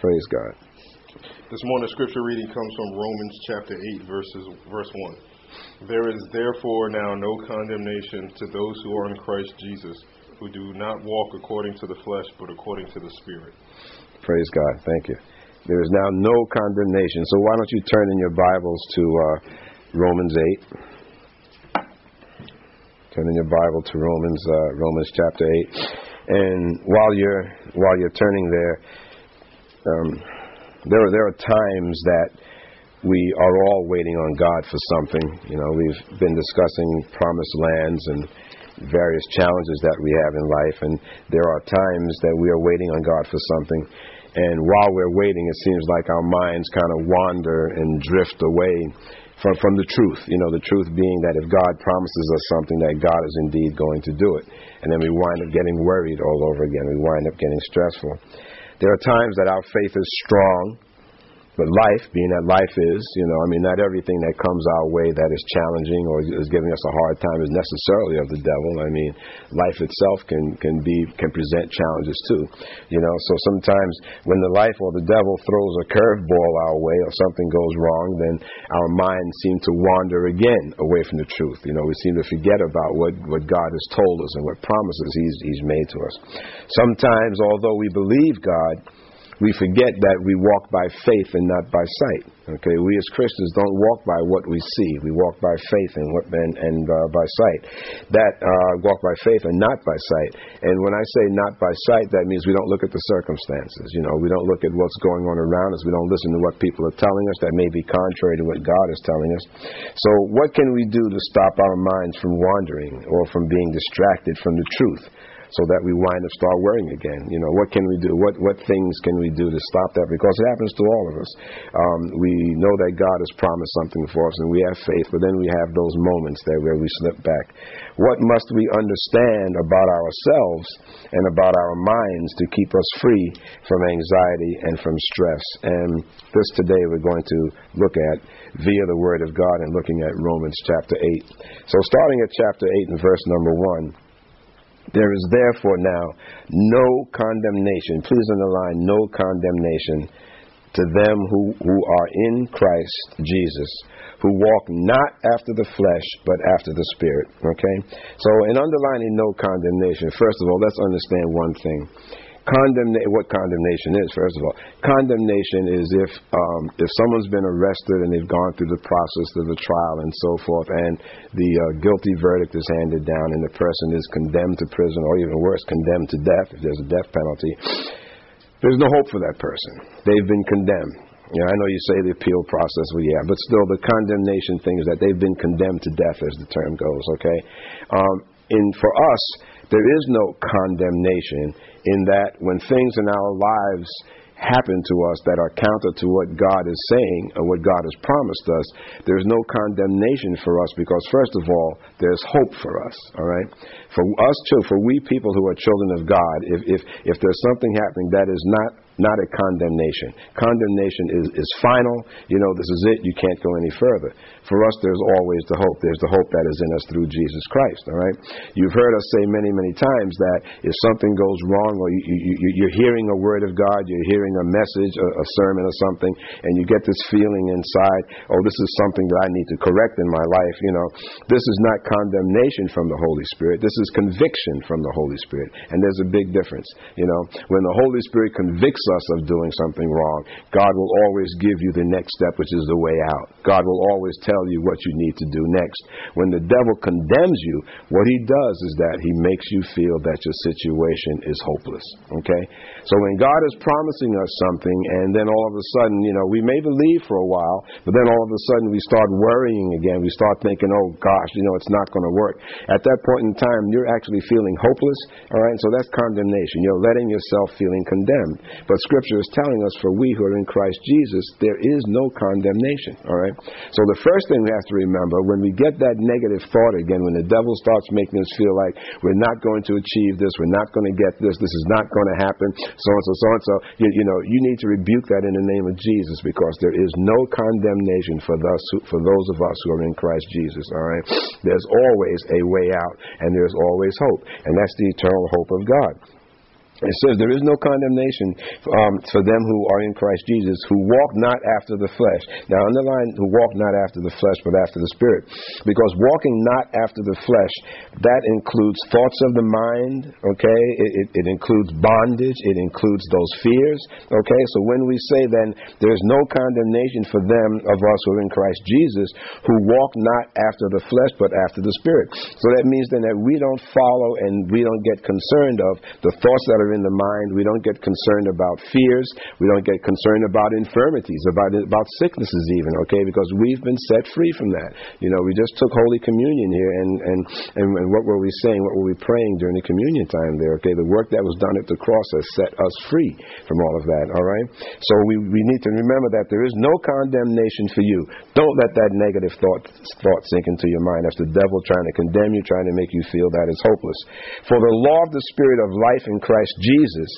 Praise God. This morning's scripture reading comes from Romans chapter 8, verse 1. There is therefore now no condemnation to those who are in Christ Jesus, who do not walk according to the flesh, but according to the Spirit. Praise God. Thank you. There is now no condemnation. So why don't you turn in your Bibles to Romans 8. Turn in your Bible to Romans chapter 8. And while you're turning there, there are times that we are all waiting on God for something. You know, we've been discussing promised lands and various challenges that we have in life, and there are times that we are waiting on God for something. And while we're waiting, it seems like our minds kind of wander and drift away from the truth, you know, the truth being that if God promises us something, that God is indeed going to do it. And then we wind up getting worried all over again. We wind up getting stressful. There are times that our faith is strong, but life, being that life is, you know, I mean, not everything that comes our way that is challenging or is giving us a hard time is necessarily of the devil. I mean, life itself can present challenges too, you know. So sometimes when the life or the devil throws a curveball our way or something goes wrong, then our minds seem to wander again away from the truth. You know, we seem to forget about what God has told us and what promises He's made to us. Sometimes, although we believe God, we forget that we walk by faith and not by sight. Okay, we as Christians don't walk by what we see. We walk by faith and by sight. That walk by faith and not by sight. And when I say not by sight, that means we don't look at the circumstances. You know, we don't look at what's going on around us. We don't listen to what people are telling us that may be contrary to what God is telling us. So what can we do to stop our minds from wandering or from being distracted from the truth, so that we wind up start worrying again? You know, what can we do? What things can we do to stop that? Because it happens to all of us. We know that God has promised something for us, and we have faith, but then we have those moments there where we slip back. What must we understand about ourselves and about our minds to keep us free from anxiety and from stress? And this today we're going to look at via the Word of God and looking at Romans chapter 8. So starting at chapter 8 and verse number 1, there is therefore now no condemnation, please underline, no condemnation to them who are in Christ Jesus, who walk not after the flesh, but after the Spirit. Okay? So in underlining no condemnation, first of all, let's understand one thing. What condemnation is, first of all. Condemnation is if someone's been arrested and they've gone through the process of the trial and so forth, and the guilty verdict is handed down and the person is condemned to prison, or even worse, condemned to death, if there's a death penalty. There's no hope for that person. They've been condemned. Yeah, I know you say the appeal process, well, yeah, but still the condemnation thing is that they've been condemned to death, as the term goes, okay? And for us, there is no condemnation in that when things in our lives happen to us that are counter to what God is saying or what God has promised us, there's no condemnation for us because, first of all, there's hope for us, all right? For us, too, for we people who are children of God, if there's something happening that is not a condemnation. Condemnation is final. You know, this is it. You can't go any further. For us, there's always the hope. There's the hope that is in us through Jesus Christ, all right? You've heard us say many, many times that if something goes wrong or you're hearing a word of God, you're hearing a message, a sermon or something, and you get this feeling inside, oh, this is something that I need to correct in my life, you know. This is not condemnation from the Holy Spirit. This is conviction from the Holy Spirit. And there's a big difference, you know. When the Holy Spirit convicts us of doing something wrong, God will always give you the next step, which is the way out. God will always tell you what you need to do next. When the devil condemns you, what he does is that he makes you feel that your situation is hopeless. Okay? So when God is promising us something, and then all of a sudden, you know, we may believe for a while, but then all of a sudden we start worrying again. We start thinking, oh gosh, you know, it's not going to work. At that point in time, you're actually feeling hopeless. All right? So that's condemnation. You're letting yourself feeling condemned. But Scripture is telling us, for we who are in Christ Jesus, there is no condemnation, all right? So the first thing we have to remember, when we get that negative thought again, when the devil starts making us feel like we're not going to achieve this, we're not going to get this, this is not going to happen, so-and-so, so-and-so, you know, you need to rebuke that in the name of Jesus, because there is no condemnation for those of us who are in Christ Jesus, all right? There's always a way out, and there's always hope, and that's the eternal hope of God. It says there is no condemnation for them who are in Christ Jesus, who walk not after the flesh. Now underline who walk not after the flesh, but after the Spirit. Because walking not after the flesh, that includes thoughts of the mind, okay? It includes bondage. It includes those fears, okay? So when we say then there's no condemnation for them of us who are in Christ Jesus, who walk not after the flesh, but after the Spirit. So that means then that we don't follow and we don't get concerned of the thoughts that are in the mind. We don't get concerned about fears. We don't get concerned about infirmities, about sicknesses even, okay? Because we've been set free from that. You know, we just took Holy Communion here, and what were we saying? What were we praying during the communion time there, okay? The work that was done at the cross has set us free from all of that, all right? So we need to remember that there is no condemnation for you. Don't let that negative thought sink into your mind. That's the devil trying to condemn you, trying to make you feel that it's hopeless. For the law of the Spirit of life in Christ Jesus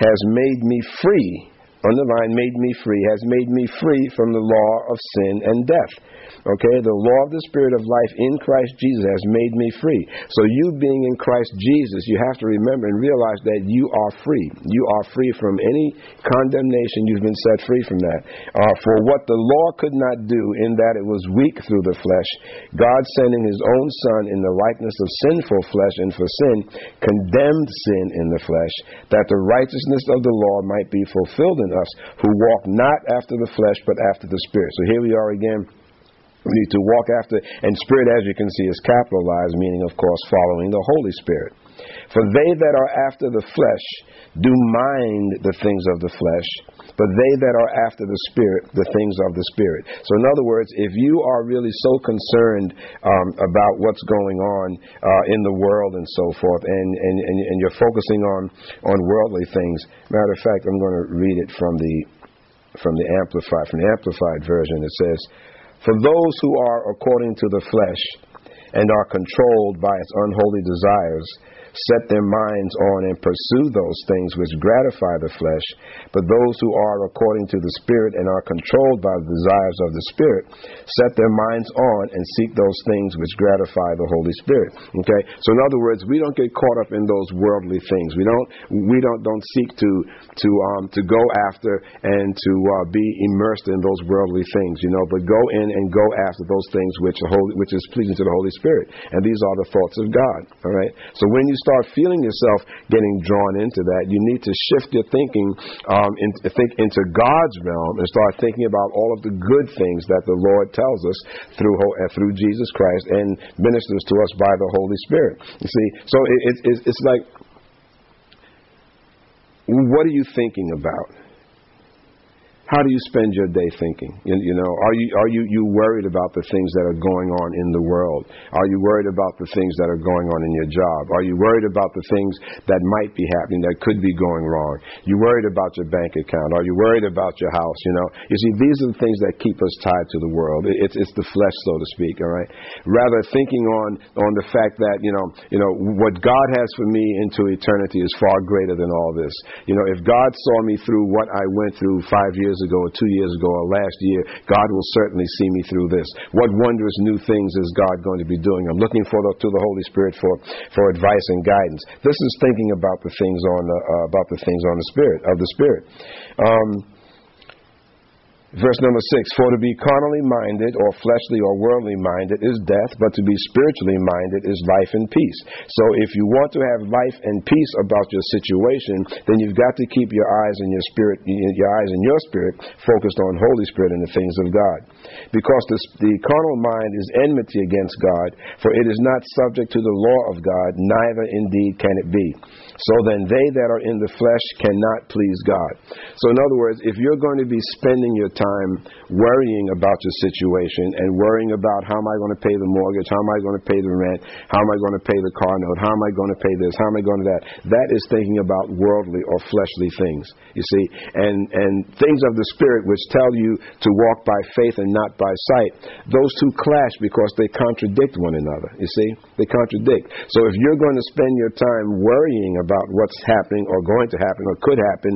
has made me free, underline made me free, has made me free from the law of sin and death. Okay, the law of the Spirit of life in Christ Jesus has made me free. So you being in Christ Jesus, you have to remember and realize that you are free. You are free from any condemnation. You've been set free from that. For what the law could not do in that it was weak through the flesh, God sending his own Son in the likeness of sinful flesh and for sin, condemned sin in the flesh, that the righteousness of the law might be fulfilled in us who walk not after the flesh but after the Spirit. So here we are again. We need to walk after, and Spirit, as you can see, is capitalized, meaning, of course, following the Holy Spirit. For they that are after the flesh do mind the things of the flesh, but they that are after the Spirit, the things of the Spirit. So in other words, if you are really so concerned about what's going on in the world and so forth, and you're focusing on worldly things, matter of fact, I'm going to read it from the Amplified version. It says, for those who are according to the flesh and are controlled by its unholy desires, set their minds on and pursue those things which gratify the flesh. But those who are according to the Spirit and are controlled by the desires of the Spirit, set their minds on and seek those things which gratify the Holy Spirit. Okay? So in other words, we don't get caught up in those worldly things. We don't seek to go after and to be immersed in those worldly things, you know, but go in and go after those things which is pleasing to the Holy Spirit. And these are the thoughts of God. All right? So when you start feeling yourself getting drawn into that, you need to shift your thinking think into God's realm and start thinking about all of the good things that the Lord tells us through Jesus Christ and ministers to us by the Holy Spirit. You see, so it's like, what are you thinking about? How do you spend your day thinking? You know, are you worried about the things that are going on in the world? Are you worried about the things that are going on in your job? Are you worried about the things that might be happening, that could be going wrong? You worried about your bank account? Are you worried about your house? You know, you see, these are the things that keep us tied to the world. It's the flesh, so to speak. All right, rather thinking on the fact that you know what God has for me into eternity is far greater than all this. You know, if God saw me through what I went through 5 years ago or 2 years ago or last year, God will certainly see me through this. What wondrous new things is God going to be doing? I'm looking to the Holy Spirit for advice and guidance. This is thinking about the things of the Spirit. Verse number 6, for to be carnally minded or fleshly or worldly minded is death, but to be spiritually minded is life and peace. So if you want to have life and peace about your situation, then you've got to keep your eyes and your spirit focused on Holy Spirit and the things of God. Because the carnal mind is enmity against God, for it is not subject to the law of God, neither indeed can it be. So then they that are in the flesh cannot please God. So in other words, if you're going to be spending your time worrying about your situation and worrying about how am I going to pay the mortgage, how am I going to pay the rent, how am I going to pay the car note, how am I going to pay this, how am I going to that, that is thinking about worldly or fleshly things, you see, and things of the Spirit which tell you to walk by faith and not by sight. Those two clash because they contradict one another, you see, they contradict. So if you're going to spend your time worrying about what's happening or going to happen or could happen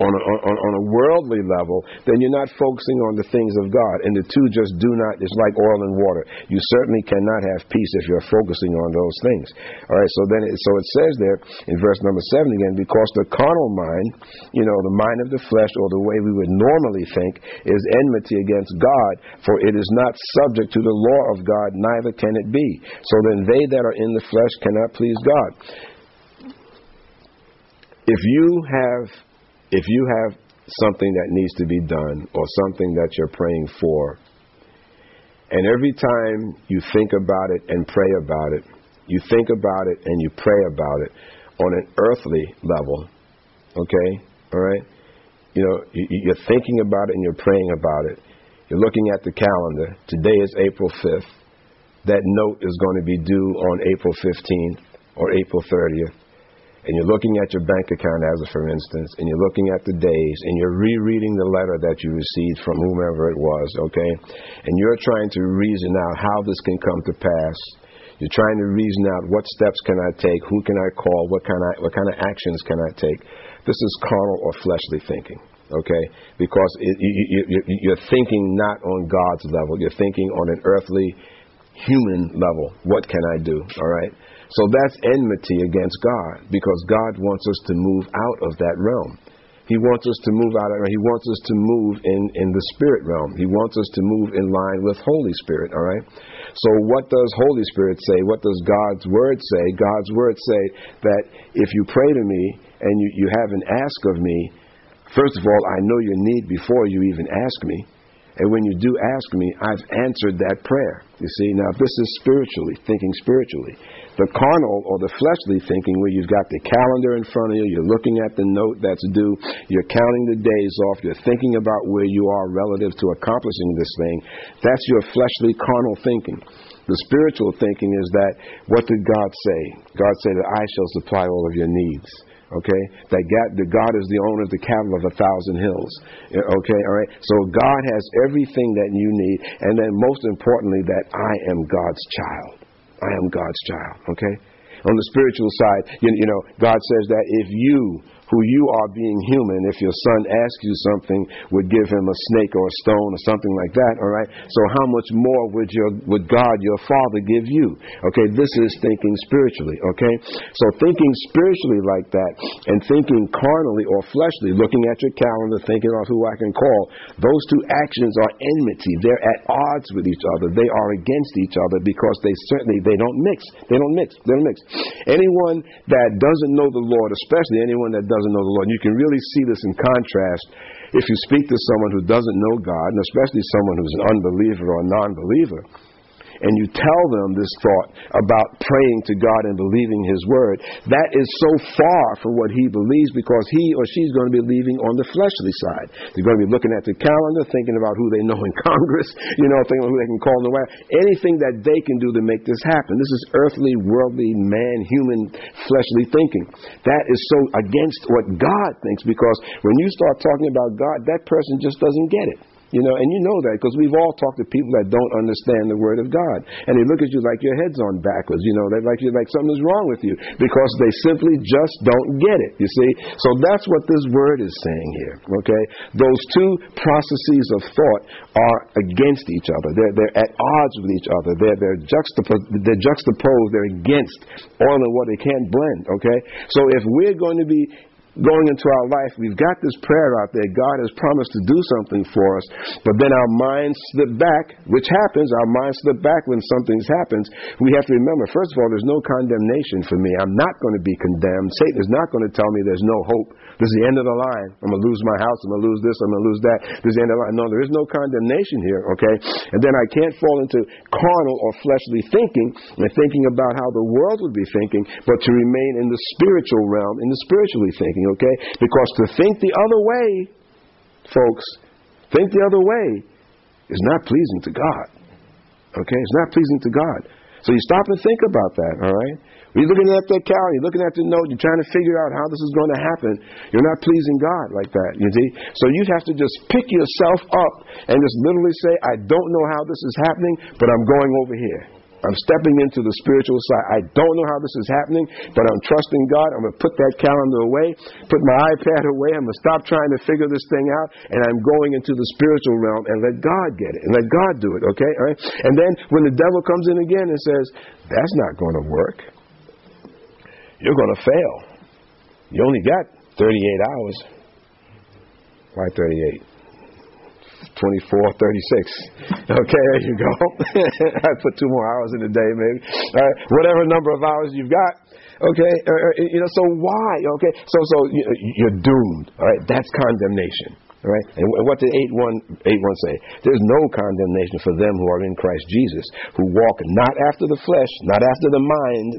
on a worldly level, then you're not not focusing on the things of God, and the two just do not, it's like oil and water. You certainly cannot have peace if you're focusing on those things. All right, so then it says there in verse number 7 again, because the carnal mind, the mind of the flesh, or the way we would normally think, is enmity against God, for it is not subject to the law of God, neither can it be. So then they that are in the flesh cannot please God. If you have something that needs to be done, or something that you're praying for, and every time you think about it and pray about it, you think about it and you pray about it on an earthly level, okay? All right? You're thinking about it and you're praying about it. You're looking at the calendar. Today is April 5th. That note is going to be due on April 15th or April 30th. And you're looking at your bank account, as a for instance, and you're looking at the days, and you're rereading the letter that you received from whomever it was, okay? And you're trying to reason out how this can come to pass. You're trying to reason out what steps can I take, who can I call, what kind of actions can I take. This is carnal or fleshly thinking, okay? Because you're thinking not on God's level. You're thinking on an earthly, human level. What can I do, all right? So that's enmity against God, because God wants us to move out of that realm. He wants us to move out of it. He wants us to move in the spirit realm. He wants us to move in line with Holy Spirit, all right? So what does Holy Spirit say? What does God's Word say? God's Word say that if you pray to me and you have an ask of me, first of all, I know your need before you even ask me. And when you do ask me, I've answered that prayer. You see, now this is spiritually, thinking spiritually. The carnal or the fleshly thinking, where you've got the calendar in front of you, you're looking at the note that's due, you're counting the days off, you're thinking about where you are relative to accomplishing this thing, that's your fleshly, carnal thinking. The spiritual thinking is that, what did God say? God said that I shall supply all of your needs. Okay, that God is the owner of the cattle of 1,000 hills. Okay, all right. So God has everything that you need, and then most importantly, that I am God's child. I am God's child. Okay. On the spiritual side, God says that if you, who you are being human, if your son asks you something, would give him a snake or a stone or something like that, all right? So how much more would God, your Father, give you? Okay, this is thinking spiritually, okay? So thinking spiritually like that, and thinking carnally or fleshly, looking at your calendar, thinking about who I can call, those two actions are enmity. They're at odds with each other. They are against each other, because they don't mix. They don't mix. Anyone that doesn't know the Lord, especially anyone that doesn't know the Lord. You can really see this in contrast if you speak to someone who doesn't know God, and especially someone who's an unbeliever or a non-believer, and you tell them this thought about praying to God and believing His Word, that is so far from what he believes, because he or she's going to be leaving on the fleshly side. They're going to be looking at the calendar, thinking about who they know in Congress, thinking about who they can call in the way, anything that they can do to make this happen. This is earthly, worldly, man, human, fleshly thinking. That is so against what God thinks, because when you start talking about God, that person just doesn't get it. And you know that, because we've all talked to people that don't understand the Word of God. And they look at you like your head's on backwards. They're like, you're like something's wrong with you, because they simply just don't get it, you see. So that's what this Word is saying here, okay? Those two processes of thought are against each other. They're at odds with each other. They're juxtaposed. They're against oil and water. They can't blend, okay? So if we're going to be going into our life, we've got this prayer out there. God has promised to do something for us, but then our minds slip back, which happens. Our minds slip back when something happens. We have to remember, first of all, there's no condemnation for me. I'm not going to be condemned. Satan is not going to tell me there's no hope. This is the end of the line. I'm going to lose my house. I'm going to lose this. I'm going to lose that. This is the end of the line. No, there is no condemnation here, okay? And then I can't fall into carnal or fleshly thinking and thinking about how the world would be thinking, but to remain in the spiritual realm, in the spiritually thinking. Okay? Because to think the other way, folks, think the other way is not pleasing to God. Okay? It's not pleasing to God. So you stop and think about that, all right? When you're looking at that calendar, you're looking at the note, you're trying to figure out how this is going to happen, you're not pleasing God like that, you see? So you have to just pick yourself up and just literally say, I don't know how this is happening, but I'm going over here. I'm stepping into the spiritual side. I don't know how this is happening, but I'm trusting God. I'm going to put that calendar away, put my iPad away. I'm going to stop trying to figure this thing out, and I'm going into the spiritual realm and let God get it and let God do it, okay? All right? And then when the devil comes in again and says, that's not going to work. You're going to fail. You only got 38 hours. Why 38? 24, 36. Okay, there you go. I put 2 more hours in the day, maybe. All right, whatever number of hours you've got. Okay, you know. So why? Okay, so you're doomed. All right, that's condemnation. All right, and what did 8:1 say? There's no condemnation for them who are in Christ Jesus, who walk not after the flesh, not after the mind,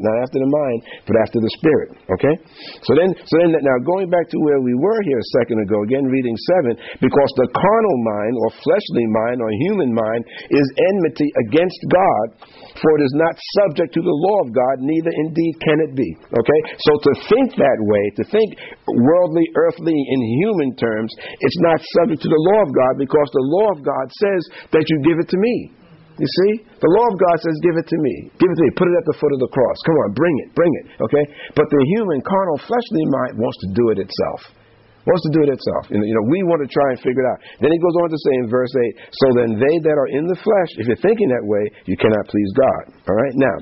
but after the Spirit. Okay, so then now going back to where we were here a second ago, again reading 7, because the carnal mind or fleshly mind or human mind is enmity against God, for it is not subject to the law of God, neither indeed can it be. Okay, so to think that way, to think worldly, earthly, in human terms, it's not subject to the law of God, because the law of God says that you give it to me. You see? The law of God says, give it to me. Give it to me. Put it at the foot of the cross. Come on, bring it. Okay? But the human, carnal, fleshly mind wants to do it itself. We want to try and figure it out. Then he goes on to say in verse 8, so then they that are in the flesh, if you're thinking that way, you cannot please God. All right? Now,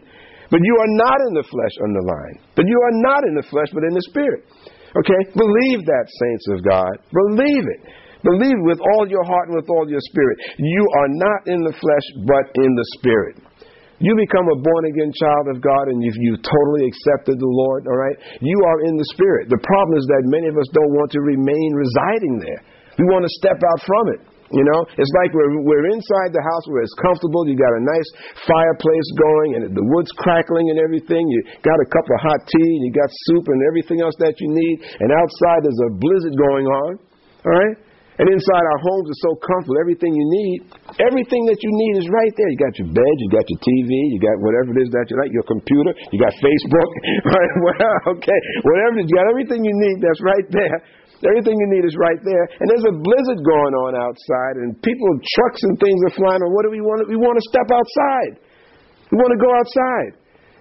9, but you are not in the flesh, underline. But you are not in the flesh, but in the Spirit. Okay? Believe that, saints of God. Believe it. Believe it with all your heart and with all your spirit. You are not in the flesh, but in the Spirit. You become a born-again child of God, and you've totally accepted the Lord, all right? You are in the Spirit. The problem is that many of us don't want to remain residing there. We want to step out from it. You know, it's like we're inside the house where it's comfortable. You got a nice fireplace going, and the wood's crackling and everything. You got a cup of hot tea, and you got soup and everything else that you need. And outside there's a blizzard going on, all right? And inside our homes is so comfortable. Everything that you need is right there. You got your bed, you got your TV, you got whatever it is that you like, your computer, you got Facebook, right? Well, okay, whatever, you got everything you need that's right there. Everything you need is right there. And there's a blizzard going on outside, and people, trucks and things are flying. What do we want? We want to step outside. We want to go outside.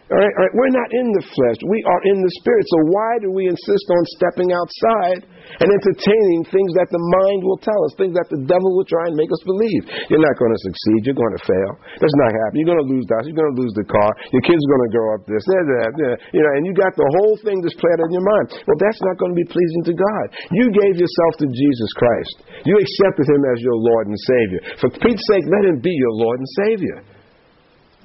All right. We're not in the flesh. We are in the Spirit. So why do we insist on stepping outside and entertaining things that the mind will tell us, things that the devil will try and make us believe? You're not going to succeed. You're going to fail. That's not happening. You're going to lose the house. You're going to lose the car. Your kids are going to grow up this, that. You know, and you got the whole thing displayed in your mind. Well, that's not going to be pleasing to God. You gave yourself to Jesus Christ. You accepted Him as your Lord and Savior. For Pete's sake, let Him be your Lord and Savior.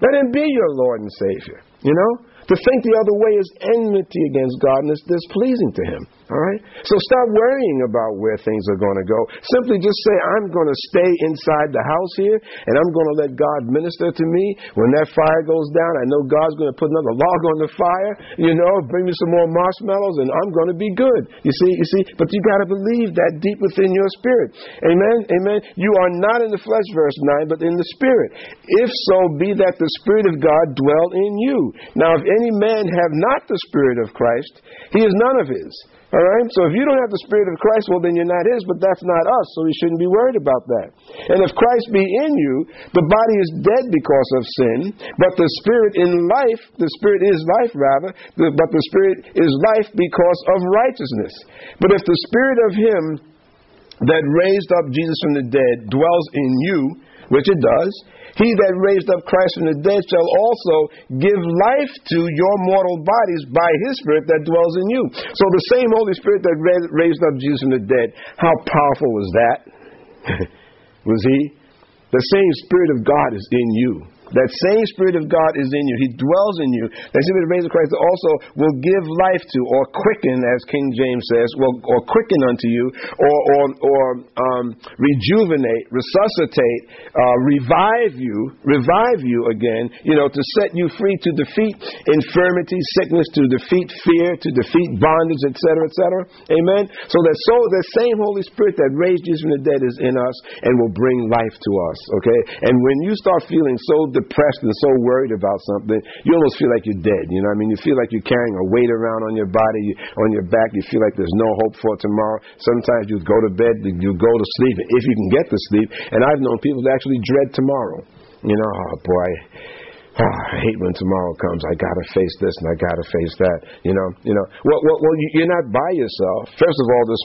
Let Him be your Lord and Savior. You know? To think the other way is enmity against God, and it's displeasing to Him. All right? So stop worrying about where things are going to go. Simply just say, I'm going to stay inside the house here, and I'm going to let God minister to me. When that fire goes down, I know God's going to put another log on the fire, you know, bring me some more marshmallows, and I'm going to be good. You see? But you got to believe that deep within your spirit. Amen? You are not in the flesh, verse 9, but in the Spirit. If so be that the Spirit of God dwell in you. Now, if any man have not the Spirit of Christ, he is none of His. All right? So if you don't have the Spirit of Christ, well, then you're not His, but that's not us, so we shouldn't be worried about that. And if Christ be in you, the body is dead because of sin, but the Spirit is life because of righteousness. But if the Spirit of Him that raised up Jesus from the dead dwells in you, which it does, He that raised up Christ from the dead shall also give life to your mortal bodies by His Spirit that dwells in you. So the same Holy Spirit that raised up Jesus from the dead, how powerful was that? Was He? The same Spirit of God is in you. That same Spirit of God is in you. He dwells in you. That Spirit raised up Christ also will give life to, or quicken, as King James says, or quicken unto you, or rejuvenate, resuscitate, revive you again. You know, to set you free, to defeat infirmity, sickness, to defeat fear, to defeat bondage, etc. Amen. So the same Holy Spirit that raised Jesus from the dead is in us and will bring life to us. Okay. And when you start feeling so depressed and so worried about something, you almost feel like you're dead. You know what I mean? You feel like you're carrying a weight around on your body, on your back. You feel like there's no hope for tomorrow. Sometimes you go to bed, you go to sleep, if you can get to sleep. And I've known people that actually dread tomorrow. You know, oh boy, I hate when tomorrow comes. I gotta face this and I gotta face that. You know. Well, you're not by yourself. First of all, the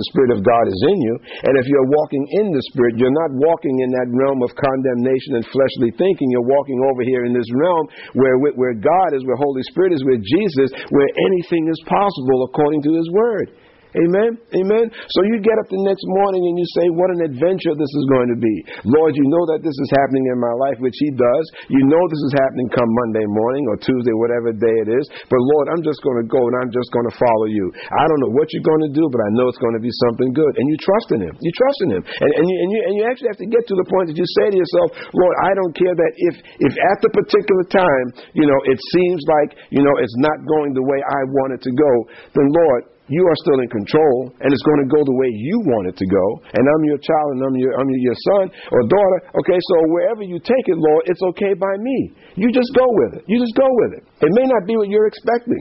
Spirit of God is in you, and if you're walking in the Spirit, you're not walking in that realm of condemnation and fleshly thinking. You're walking over here in this realm where God is, where Holy Spirit is, where Jesus, where anything is possible according to His Word. Amen? Amen? So you get up the next morning and you say, what an adventure this is going to be. Lord, you know that this is happening in my life, which He does. You know this is happening come Monday morning or Tuesday, whatever day it is. But Lord, I'm just going to go and I'm just going to follow You. I don't know what You're going to do, but I know it's going to be something good. And you trust in Him. You trust in Him. And you actually have to get to the point that you say to yourself, Lord, I don't care that if at the particular time, it seems like, it's not going the way I want it to go, then Lord, You are still in control, and it's going to go the way You want it to go. And I'm Your child, and I'm your son or daughter. Okay, so wherever You take it, Lord, it's okay by me. You just go with it. You just go with it. It may not be what you're expecting.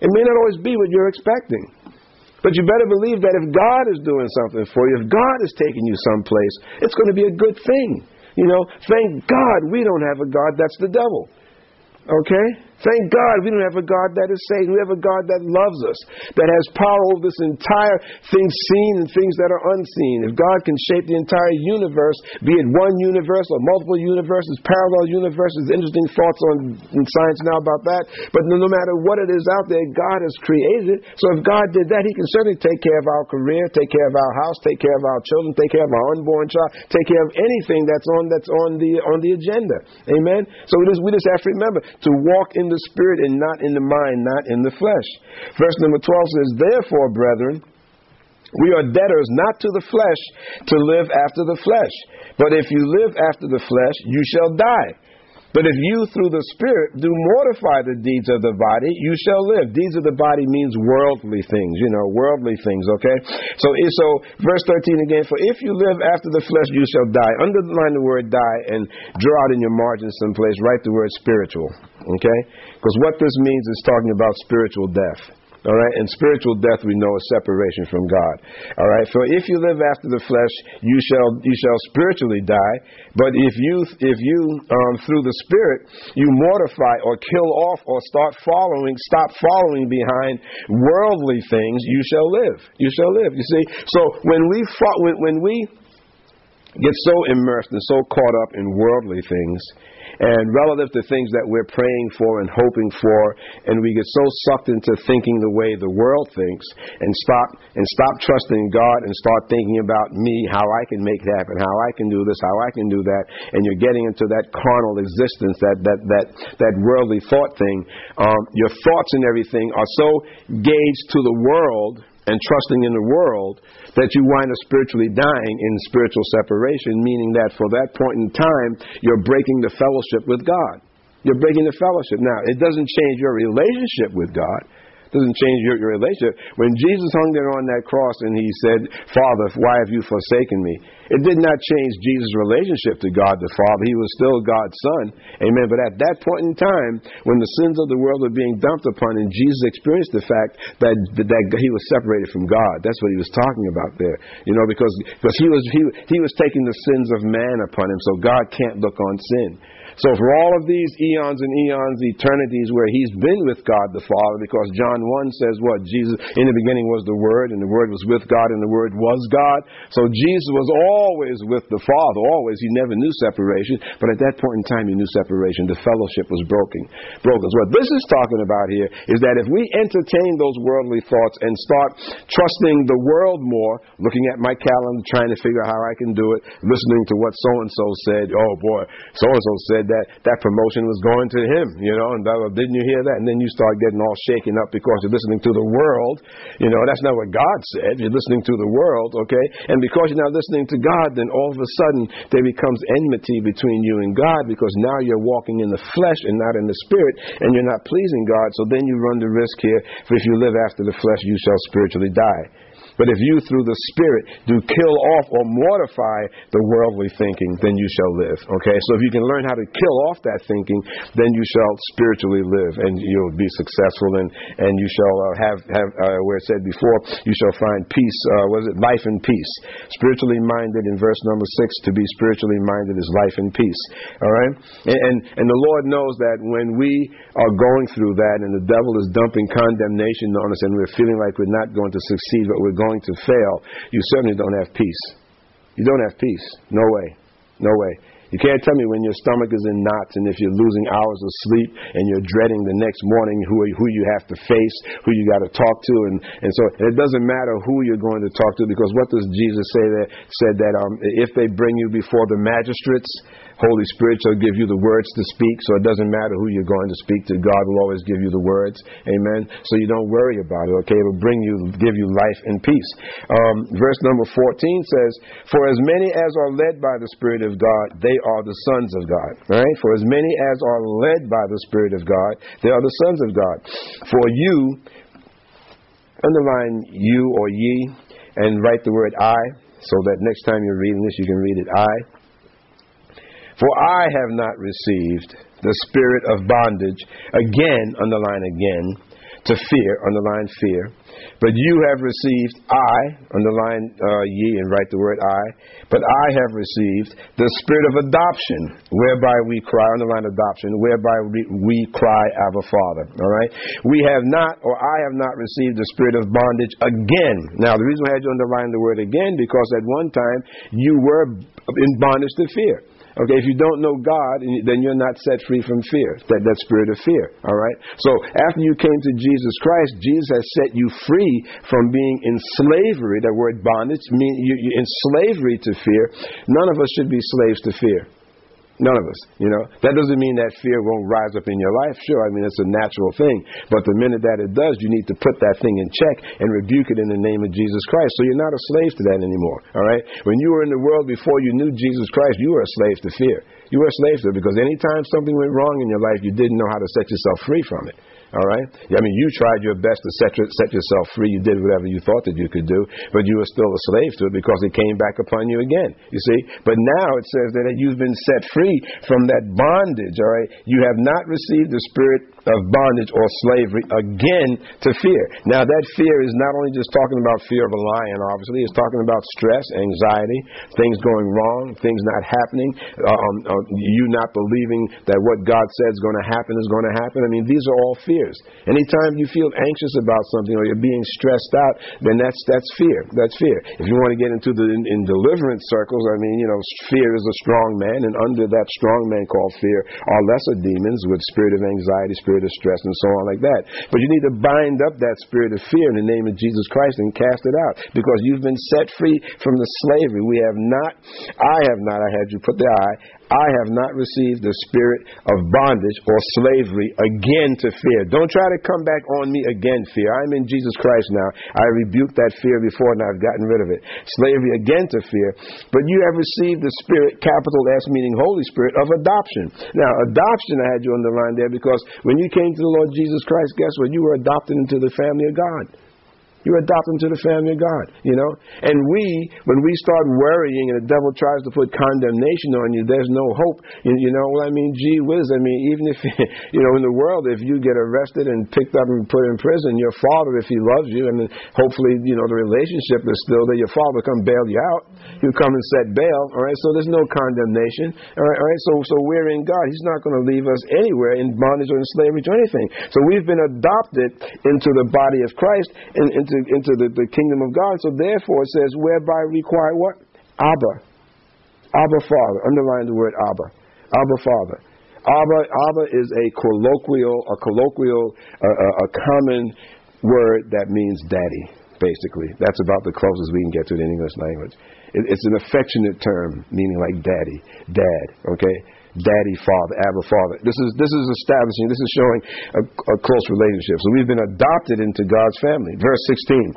It may not always be what you're expecting. But you better believe that if God is doing something for you, if God is taking you someplace, it's going to be a good thing. Thank God we don't have a God that's the devil. Okay? Thank God we don't have a God that is Satan. We have a God that loves us, that has power over this entire things seen and things that are unseen. If God can shape the entire universe, be it one universe or multiple universes, parallel universes, interesting thoughts in science now about that, but no matter what it is out there, God has created it. So if God did that, He can certainly take care of our career, take care of our house, take care of our children, take care of our unborn child, take care of anything that's on the agenda. Amen? So we just have to remember to walk in the Spirit and not in the mind, not in the flesh. Verse number 12 says, therefore, brethren, we are debtors not to the flesh to live after the flesh. But if you live after the flesh, you shall die. But if you, through the Spirit, do mortify the deeds of the body, you shall live. Deeds of the body means worldly things, worldly things, okay? So verse 13 again, for if you live after the flesh, you shall die. Underline the word die and draw it in your margin someplace. Write the word spiritual, okay? Because what this means is talking about spiritual death. All right, and spiritual death we know is separation from God. All right, so if you live after the flesh, you shall spiritually die. But if you through the Spirit you mortify or kill off or stop following behind worldly things, you shall live. You shall live. You see, so when we get so immersed and so caught up in worldly things and relative to things that we're praying for and hoping for, and we get so sucked into thinking the way the world thinks and stop trusting God and start thinking about me, how I can make it happen, how I can do this, how I can do that, and you're getting into that carnal existence, that worldly thought thing, your thoughts and everything are so gauged to the world and trusting in the world, that you wind up spiritually dying in spiritual separation, meaning that for that point in time, you're breaking the fellowship with God. You're breaking the fellowship. Now, it doesn't change your relationship with God. It doesn't change your relationship. When Jesus hung there on that cross and He said, Father, why have You forsaken Me? It did not change Jesus' relationship to God the Father. He was still God's Son. Amen. But at that point in time, when the sins of the world were being dumped upon and Jesus experienced the fact that He was separated from God. That's what He was talking about there. Because he was taking the sins of man upon Him. So God can't look on sin. So for all of these eons and eons, eternities where He's been with God the Father, because John 1 says what? Jesus, in the beginning was the Word, and the Word was with God, and the Word was God. So Jesus was always with the Father, always. He never knew separation, but at that point in time, He knew separation. The fellowship was broken. So what this is talking about here is that if we entertain those worldly thoughts and start trusting the world more, looking at my calendar, trying to figure out how I can do it, listening to what so-and-so said, oh boy, so-and-so said, that promotion was going to him, and didn't you hear that? And then you start getting all shaken up because you're listening to the world. That's not what God said. You're listening to the world, okay? And because you're not listening to God, then all of a sudden there becomes enmity between you and God, because now you're walking in the flesh and not in the Spirit, and you're not pleasing God. So then you run the risk here, for if you live after the flesh, you shall spiritually die. But if you through the Spirit do kill off or mortify the worldly thinking, then you shall live. Okay? So if you can learn how to kill off that thinking, then you shall spiritually live, and you'll be successful, and you shall have where it said before, you shall find peace, life and peace. Spiritually minded, in verse number 6, to be spiritually minded is life and peace. All right? And the Lord knows that when we are going through that and the devil is dumping condemnation on us and we're feeling like we're not going to succeed but we're going to fail, you certainly don't have peace. You don't have peace. No way. No way. You can't tell me when your stomach is in knots and if you're losing hours of sleep and you're dreading the next morning who you have to face, who you got to talk to. And so it doesn't matter who you're going to talk to, because what does Jesus say that said that if they bring you before the magistrates, Holy Spirit shall give you the words to speak. So it doesn't matter who you're going to speak to. God will always give you the words. Amen. So you don't worry about it, okay? It will give you life and peace. Verse number 14 says, for as many as are led by the Spirit of God, they are the sons of God. Right? For as many as are led by the Spirit of God, they are the sons of God. For you, underline you or ye, and write the word I, so that next time you're reading this, you can read it I. For I have not received the spirit of bondage, again, underline again, to fear, underline fear. But you have received I, underline ye and write the word I, but I have received the spirit of adoption, whereby we cry, underline adoption, whereby we cry, Abba Father. All right? We have not, or I have not received the spirit of bondage again. Now, the reason why I had you underline the word again, because at one time you were in bondage to fear. Okay, if you don't know God, then you're not set free from fear, that spirit of fear, all right? So after you came to Jesus Christ, Jesus has set you free from being in slavery. That word bondage means you're in slavery to fear. None of us should be slaves to fear. None of us, you know. That doesn't mean that fear won't rise up in your life. Sure, I mean, it's a natural thing. But the minute that it does, you need to put that thing in check and rebuke it in the name of Jesus Christ. So you're not a slave to that anymore, all right? When you were in the world before you knew Jesus Christ, you were a slave to fear. You were a slave to it, because anytime something went wrong in your life, you didn't know how to set yourself free from it. All right? I mean, you tried your best to set yourself free. You did whatever you thought that you could do, but you were still a slave to it because it came back upon you again, you see? But now it says that you've been set free from that bondage, all right? You have not received the spirit of bondage or slavery again to fear. Now, that fear is not only just talking about fear of a lion, obviously. It's talking about stress, anxiety, things going wrong, things not happening, you not believing that what God said is going to happen is going to happen. I mean, these are all fear. Anytime you feel anxious about something or you're being stressed out, then that's fear. That's fear. If you want to get into in deliverance circles, I mean, you know, fear is a strong man, and under that strong man called fear are lesser demons with spirit of anxiety, spirit of stress, and so on like that. But you need to bind up that spirit of fear in the name of Jesus Christ and cast it out, because you've been set free from the slavery. We have not, I have not, I had you put the I have not received the spirit of bondage or slavery again to fear. Don't try to come back on me again, fear. I'm in Jesus Christ now. I rebuked that fear before and I've gotten rid of it. Slavery again to fear. But you have received the spirit, capital S meaning Holy Spirit, of adoption. Now, adoption, I had you underline there, because when you came to the Lord Jesus Christ, guess what? You were adopted into the family of God. You adopt them to the family of God, you know? And when we start worrying and the devil tries to put condemnation on you, there's no hope. You know what I mean? Gee whiz, I mean, even if, you know, in the world, if you get arrested and picked up and put in prison, your father, if he loves you, and hopefully, you know, the relationship is still there, your father will come bail you out. He'll come and set bail, all right? So there's no condemnation, all right? So we're in God. He's not going to leave us anywhere in bondage or in slavery or anything. So we've been adopted into the body of Christ and into the kingdom of God. So therefore it says, whereby require what? Abba. Abba Father. Underline the word Abba. Abba Father. Abba is a common word that means daddy, basically. That's about the closest we can get to it in English language. It's an affectionate term, meaning like daddy, dad, okay? Daddy, Father, Abba, Father. This is establishing, this is showing a close relationship. So we've been adopted into God's family. Verse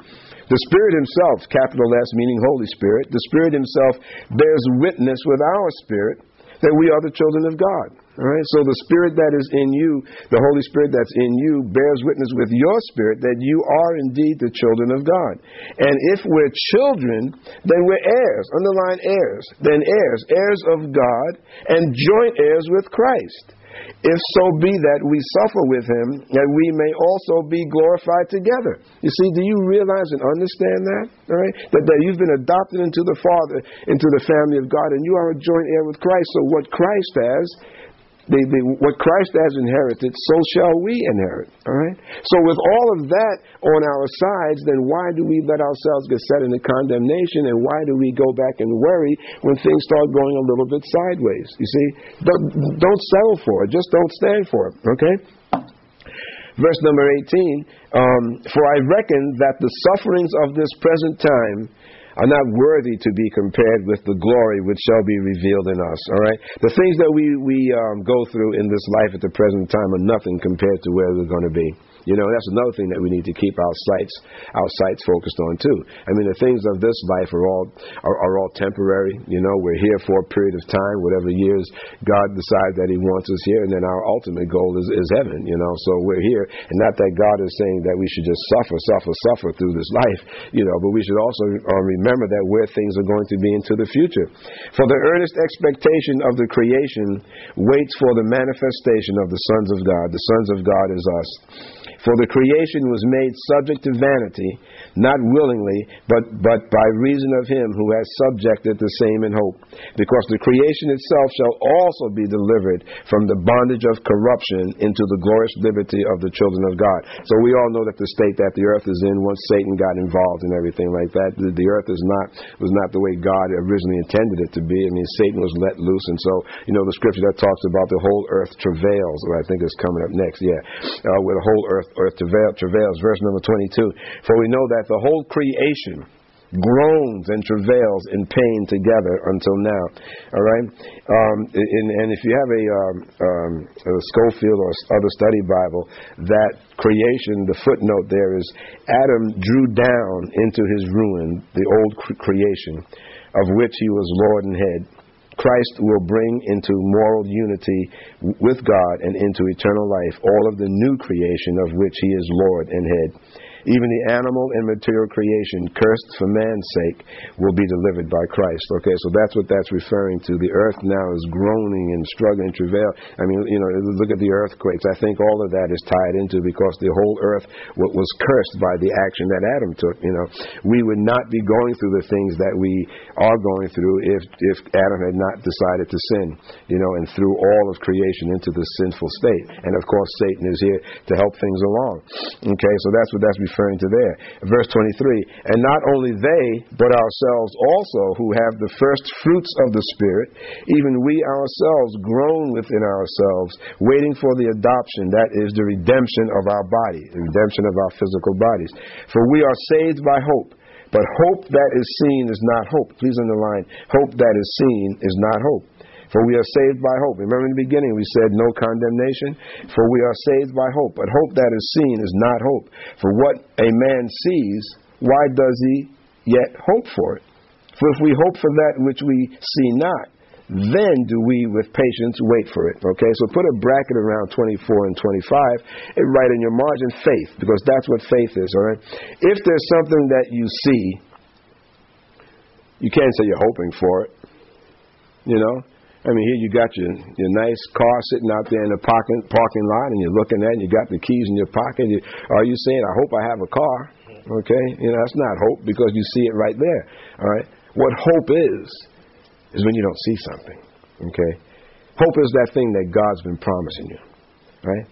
16. The Spirit Himself, capital S meaning Holy Spirit, the Spirit Himself bears witness with our spirit that we are the children of God. All right. So the spirit that is in you, the Holy Spirit that's in you, bears witness with your spirit that you are indeed the children of God. And if we're children, then we're heirs, underline heirs, then heirs, heirs of God and joint heirs with Christ. If so be that we suffer with him, that we may also be glorified together. You see, do you realize and understand that? All right? That you've been adopted into the Father, into the family of God, and you are a joint heir with Christ. So what Christ has, what Christ has inherited, so shall we inherit. All right? So with all of that on our sides, then why do we let ourselves get set into condemnation, and why do we go back and worry when things start going a little bit sideways? You see? Don't settle for it. Just don't stand for it. Okay? Verse number 18, for I reckon that the sufferings of this present time are not worthy to be compared with the glory which shall be revealed in us. All right, the things that we go through in this life at the present time are nothing compared to where we're going to be. You know, that's another thing that we need to keep our sights focused on too. I mean, the things of this life are all temporary. You know, we're here for a period of time, whatever years God decides that He wants us here, and then our ultimate goal is heaven. You know, so we're here, and not that God is saying that we should just suffer through this life. You know, but we should also remember that where things are going to be into the future. For the earnest expectation of the creation waits for the manifestation of the sons of God. The sons of God is us. For the creation was made subject to vanity, not willingly, but by reason of him who has subjected the same in hope. Because the creation itself shall also be delivered from the bondage of corruption into the glorious liberty of the children of God. So we all know that the state that the earth is in, once Satan got involved and everything like that, the earth was not the way God originally intended it to be. I mean, Satan was let loose, and so, you know, the scripture that talks about the whole earth travails, or I think it's coming up next, where the whole earth travails, verse number 22. For we know that the whole creation groans and travails in pain together until now. All right? And if you have a Schofield or other study Bible, that creation, the footnote there is, Adam drew down into his ruin the old creation, of which he was Lord and head. Christ will bring into moral unity with God and into eternal life all of the new creation of which he is Lord and head. Even the animal and material creation, cursed for man's sake, will be delivered by Christ. Okay, so that's what that's referring to. The earth now is groaning and struggling, travail. I mean, you know, look at the earthquakes. I think all of that is tied into because the whole earth was cursed by the action that Adam took. You know, we would not be going through the things that we are going through if Adam had not decided to sin, you know, and threw all of creation into this sinful state. And of course, Satan is here to help things along. Okay, so that's what that's referring to there. Verse 23, and not only they, but ourselves also, who have the first fruits of the Spirit, even we ourselves groan within ourselves, waiting for the adoption, that is the redemption of our body, the redemption of our physical bodies. For we are saved by hope, but hope that is seen is not hope. Please underline, hope that is seen is not hope. For we are saved by hope. Remember in the beginning we said no condemnation? For we are saved by hope. But hope that is seen is not hope. For what a man sees, why does he yet hope for it? For if we hope for that which we see not, then do we with patience wait for it. Okay, so put a bracket around 24 and 25 and write in your margin faith, because that's what faith is, all right? If there's something that you see, you can't say you're hoping for it, you know? I mean, here you got your nice car sitting out there in the parking lot, and you're looking at it, and you got the keys in your pocket. Are you saying, I hope I have a car? Okay? You know, that's not hope, because you see it right there. All right? What hope is when you don't see something. Okay? Hope is that thing that God's been promising you. Right?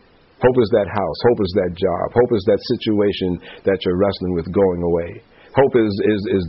Hope is that house. Hope is that job. Hope is that situation that you're wrestling with going away. Hope is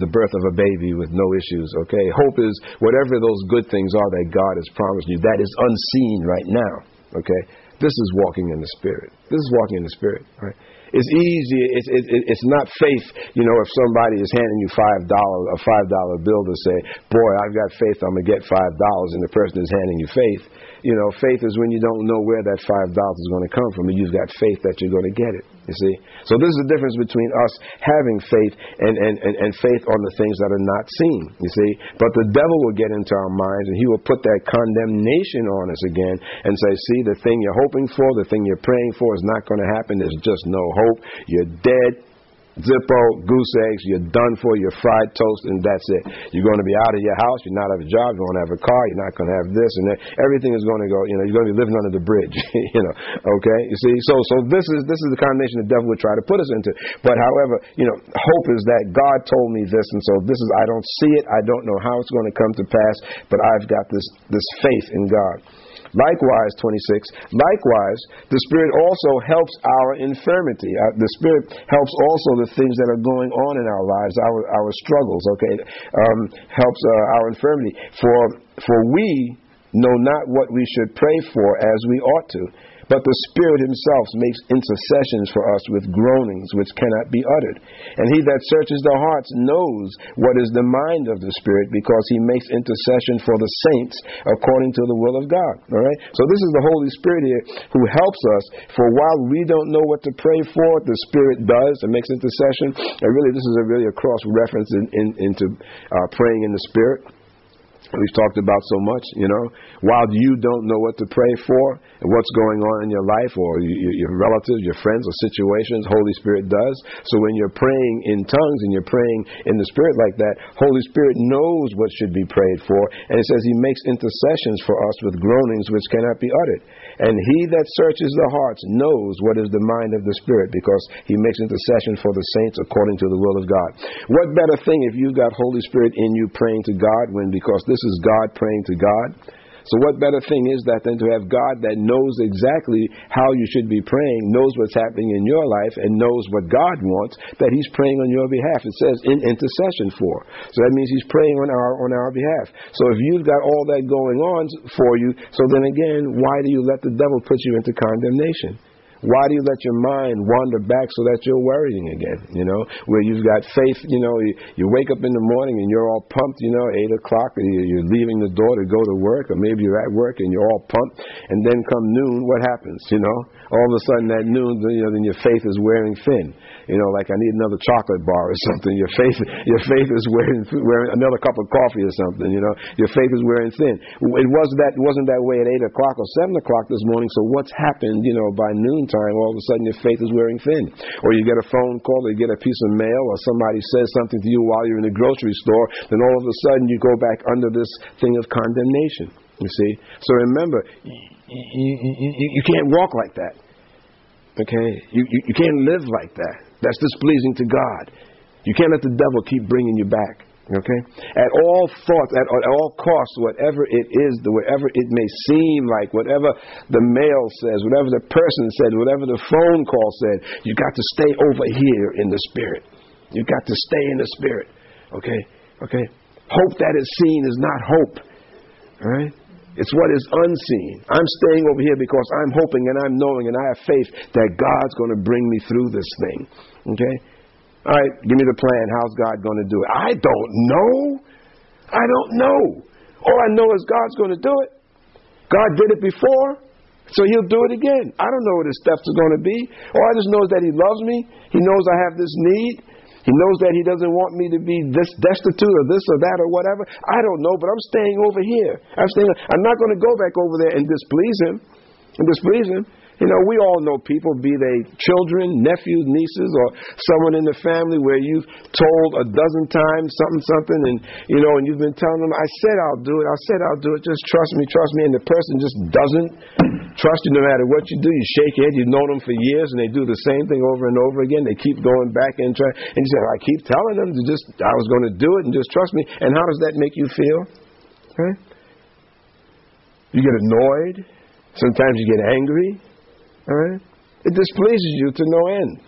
the birth of a baby with no issues, okay? Hope is whatever those good things are that God has promised you. That is unseen right now, okay? This is walking in the Spirit. This is walking in the Spirit, right? It's easy. It's not faith, you know, if somebody is handing you $5 bill to say, boy, I've got faith, I'm going to get $5, and the person is handing you faith. You know, faith is when you don't know where that $5 is going to come from, and you've got faith that you're going to get it. You see? So this is the difference between us having faith and faith on the things that are not seen. You see? But the devil will get into our minds and he will put that condemnation on us again and say, see, the thing you're hoping for, the thing you're praying for is not going to happen. There's just no hope. You're dead. Zippo, goose eggs, you're done for, you're fried toast, and that's it. You're going to be out of your house, you're not have a job, you won't have a car, you're not going to have this, and that. Everything is going to go, you're going to be living under the bridge, okay? You see, so this is the condemnation the devil would try to put us into. But however, hope is that God told me this, and so this is, I don't see it, I don't know how it's going to come to pass, but I've got this faith in God. Likewise, 26, likewise, the Spirit also helps our infirmity. The Spirit helps also the things that are going on in our lives, our struggles, okay? Helps our infirmity. For we know not what we should pray for as we ought to, but the Spirit himself makes intercessions for us with groanings which cannot be uttered. And he that searches the hearts knows what is the mind of the Spirit, because he makes intercession for the saints according to the will of God. All right? So this is the Holy Spirit here who helps us, for while we don't know what to pray for, the Spirit does and makes intercession. And really, this is a cross-reference into praying in the Spirit. We've talked about so much, while you don't know what to pray for and what's going on in your life or your relatives, your friends or situations, Holy Spirit does. So when you're praying in tongues and you're praying in the Spirit like that, Holy Spirit knows what should be prayed for. And it says he makes intercessions for us with groanings which cannot be uttered. And he that searches the hearts knows what is the mind of the Spirit, because he makes intercession for the saints according to the will of God. What better thing if you've got Holy Spirit in you praying to God because this is God praying to God. So what better thing is that than to have God that knows exactly how you should be praying, knows what's happening in your life, and knows what God wants, that he's praying on your behalf. It says, in intercession for. So that means he's praying on our behalf. So if you've got all that going on for you, so then again, why do you let the devil put you into condemnation? Why do you let your mind wander back so that you're worrying again, where you've got faith, you wake up in the morning and you're all pumped, 8 o'clock, you're leaving the door to go to work, or maybe you're at work and you're all pumped, and then come noon, what happens, All of a sudden at noon, then your faith is wearing thin, like I need another chocolate bar or something, your faith is wearing another cup of coffee or something, your faith is wearing thin. It wasn't that way at 8 o'clock or 7 o'clock this morning, so what's happened, by noon time, all of a sudden your faith is wearing thin. Or you get a phone call, or you get a piece of mail, or somebody says something to you while you're in the grocery store, then all of a sudden you go back under this thing of condemnation. You see? So remember, you can't walk like that. Okay? You can't live like that. That's displeasing to God. You can't let the devil keep bringing you back. Okay? At all thoughts, at all costs, whatever it is, whatever it may seem like, whatever the mail says, whatever the person said, whatever the phone call said, you got to stay over here in the Spirit. You got to stay in the Spirit. Okay? Okay? Hope that is seen is not hope. All right? It's what is unseen. I'm staying over here because I'm hoping and I'm knowing and I have faith that God's going to bring me through this thing. Okay? All right, give me the plan. How's God going to do it? I don't know. I don't know. All I know is God's going to do it. God did it before, so he'll do it again. I don't know what his steps are going to be. All I just know is that he loves me. He knows I have this need. He knows that he doesn't want me to be this destitute or this or that or whatever. I don't know, but I'm staying over here. I'm not going to go back over there and displease him. We all know people, be they children, nephews, nieces, or someone in the family where you've told a dozen times something, and, and you've been telling them, I said I'll do it, just trust me, and the person just doesn't trust you no matter what you do. You shake your head, you've known them for years, and they do the same thing over and over again. They keep going back and trying, and you say, I keep telling them, I was going to do it, and just trust me. And how does that make you feel? Huh? You get annoyed. Sometimes you get angry. All right? It displeases you to no end.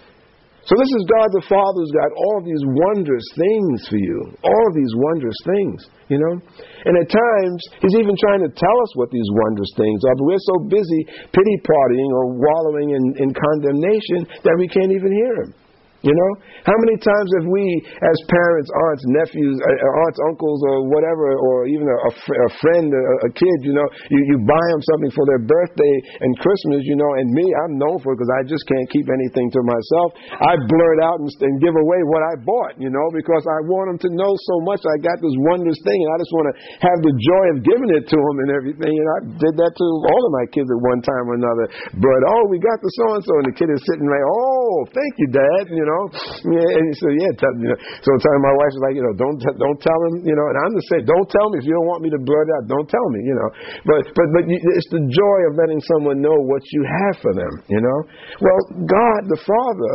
So this is God the Father who's got all these wondrous things for you. All these wondrous things, And at times, he's even trying to tell us what these wondrous things are. But we're so busy pity partying or wallowing in condemnation that we can't even hear him. You know? How many times have we, as parents, aunts, nephews, aunts, uncles, or whatever, or even a friend, a kid, you know, you buy them something for their birthday and Christmas, you know, and me, I'm known for it because I just can't keep anything to myself. I blurt out and give away what I bought, you know, because I want them to know so much I got this wondrous thing and I just want to have the joy of giving it to them and everything. And I did that to all of my kids at one time or another. But, oh, we got the so-and-so, and the kid is sitting like, oh, thank you, Dad, you know. Yeah, and so yeah, you know. So time my wife was like, you know, don't tell him, you know. And I'm the same. Don't tell me if you don't want me to blurt out. Don't tell me, you know. But it's the joy of letting someone know what you have for them, you know. Well, God the Father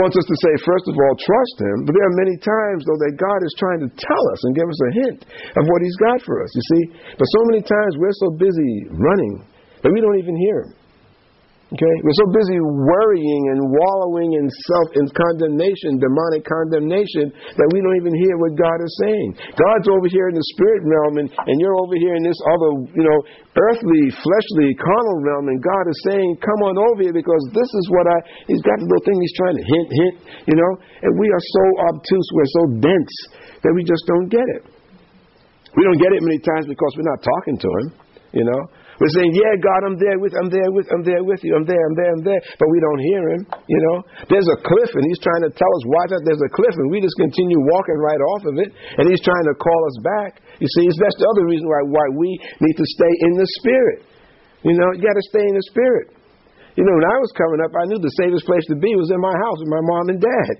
wants us to say, first of all, trust Him. But there are many times, though, that God is trying to tell us and give us a hint of what He's got for us. You see, but so many times we're so busy running that we don't even hear Him. Okay? We're so busy worrying and wallowing in condemnation, demonic condemnation, that we don't even hear what God is saying. God's over here in the spirit realm, and you're over here in this other, you know, earthly, fleshly, carnal realm, and God is saying, come on over here, because this is what He's got the little thing He's trying to hint, you know? And we are so obtuse, we're so dense, that we just don't get it. We don't get it many times because we're not talking to Him, you know? We're saying, yeah, God, I'm there with you, but we don't hear Him, you know. There's a cliff, and He's trying to tell us, watch out, there's a cliff, and we just continue walking right off of it, and He's trying to call us back. You see, that's the other reason why we need to stay in the Spirit. You know, you got to stay in the Spirit. You know, when I was coming up, I knew the safest place to be was in my house with my mom and dad.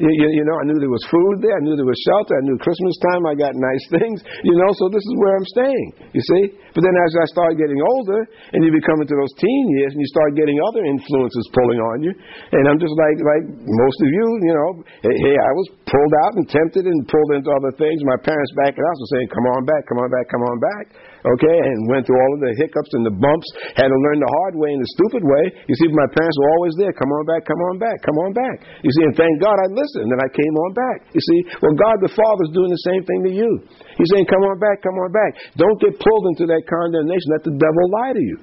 You know, I knew there was food there. I knew there was shelter. I knew Christmas time I got nice things. You know, so this is where I'm staying, you see. But then as I started getting older, and you become into those teen years, and you start getting other influences pulling on you. And I'm just like most of you know, hey, I was pulled out and tempted and pulled into other things. My parents back in the house were saying, come on back. Okay, and went through all of the hiccups and the bumps, had to learn the hard way and the stupid way. You see, my parents were always there, come on back. You see, and thank God I listened and I came on back. You see, well, God the Father's doing the same thing to you. He's saying, come on back. Don't get pulled into that condemnation. Let the devil lie to you.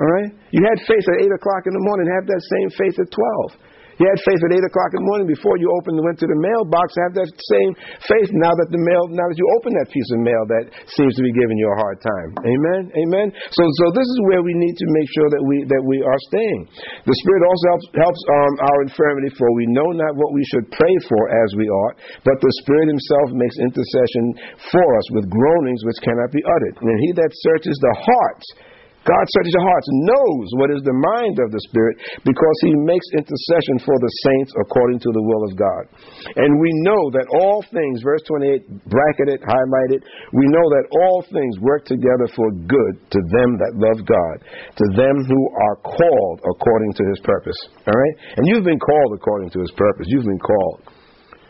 All right? You had faith at 8 o'clock in the morning, have that same faith at 12. You had faith at 8 o'clock in the morning before you opened and went to the mailbox. Have that same faith now that you open that piece of mail that seems to be giving you a hard time. Amen? So this is where we need to make sure that we are staying. The Spirit also helps our infirmity, for we know not what we should pray for as we ought, but the Spirit Himself makes intercession for us with groanings which cannot be uttered. And He that searches the hearts, God searches your hearts, knows what is the mind of the Spirit, because He makes intercession for the saints according to the will of God. And we know that all things, verse 28, bracketed, highlighted, we know that all things work together for good to them that love God, to them who are called according to His purpose. All right? And you've been called according to His purpose. You've been called.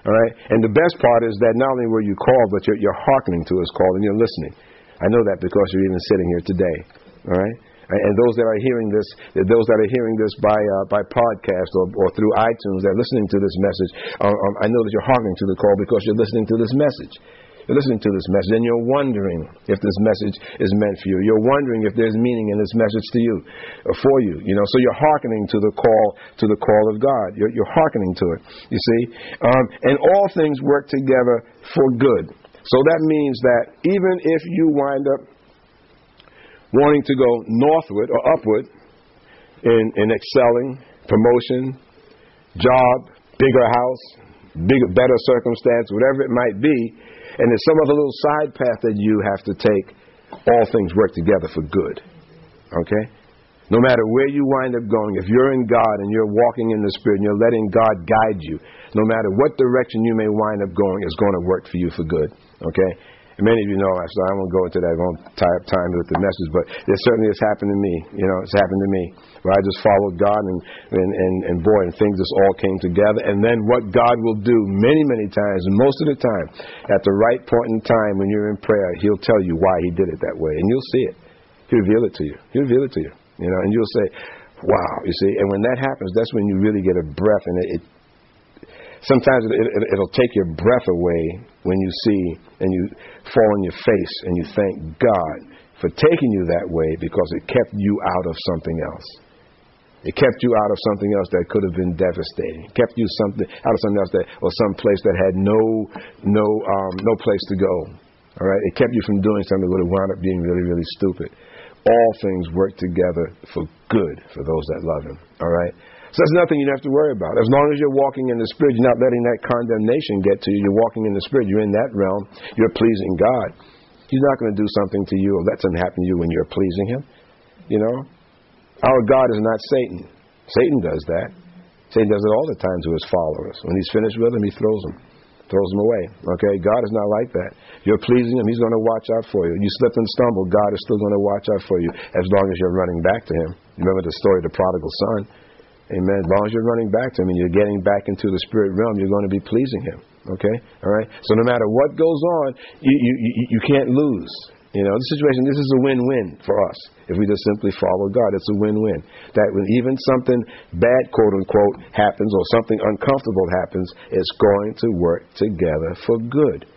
All right? And the best part is that not only were you called, but you're hearkening to His call and you're listening. I know that because you're even sitting here today. All right, and those that are hearing this by podcast or through iTunes, that are listening to this message. I know that you're hearkening to the call because you're listening to this message. You're listening to this message, and you're wondering if this message is meant for you. You're wondering if there's meaning in this message to you, or for you. You know, so you're hearkening to the call of God. You're hearkening to it. You see, and all things work together for good. So that means that even if you wind up wanting to go northward or upward in excelling, promotion, job, bigger house, better circumstance, whatever it might be, and there's some other little side path that you have to take, all things work together for good. Okay? No matter where you wind up going, if you're in God and you're walking in the Spirit and you're letting God guide you, no matter what direction you may wind up going, it's going to work for you for good. Okay? Many of you know, so I won't go into that. I won't tie up time with the message, but it certainly has happened to me. You know, it's happened to me where I just followed God, and boy, and things just all came together. And then what God will do many times, and most of the time, at the right point in time when you're in prayer, He'll tell you why He did it that way, and you'll see it. He'll reveal it to you. You know, and you'll say, "Wow!" You see, and when that happens, that's when you really get a breath, and it sometimes it'll take your breath away when you see and you fall on your face and you thank God for taking you that way because it kept you out of something else. It kept you out of something else that could have been devastating. It kept you some place that had no place to go. All right, it kept you from doing something that would have wound up being really, really stupid. All things work together for good for those that love Him. All right, so that's nothing you have to worry about. As long as you're walking in the Spirit, you're not letting that condemnation get to you. You're walking in the Spirit. You're in that realm. You're pleasing God. He's not going to do something to you or let something happen to you when you're pleasing Him. You know. Our God is not Satan. Satan does that. Satan does it all the time to his followers. When he's finished with them, he throws them away. Okay? God is not like that. You're pleasing Him, He's going to watch out for you. You slip and stumble, God is still going to watch out for you as long as you're running back to Him. Remember the story of the prodigal son? Amen. As long as you're running back to Him and you're getting back into the spirit realm, you're going to be pleasing Him. Okay? All right? So no matter what goes on, you can't lose. You know, the situation, this is a win-win for us. If we just simply follow God, it's a win-win. That when even something bad, quote-unquote, happens or something uncomfortable happens, it's going to work together for good.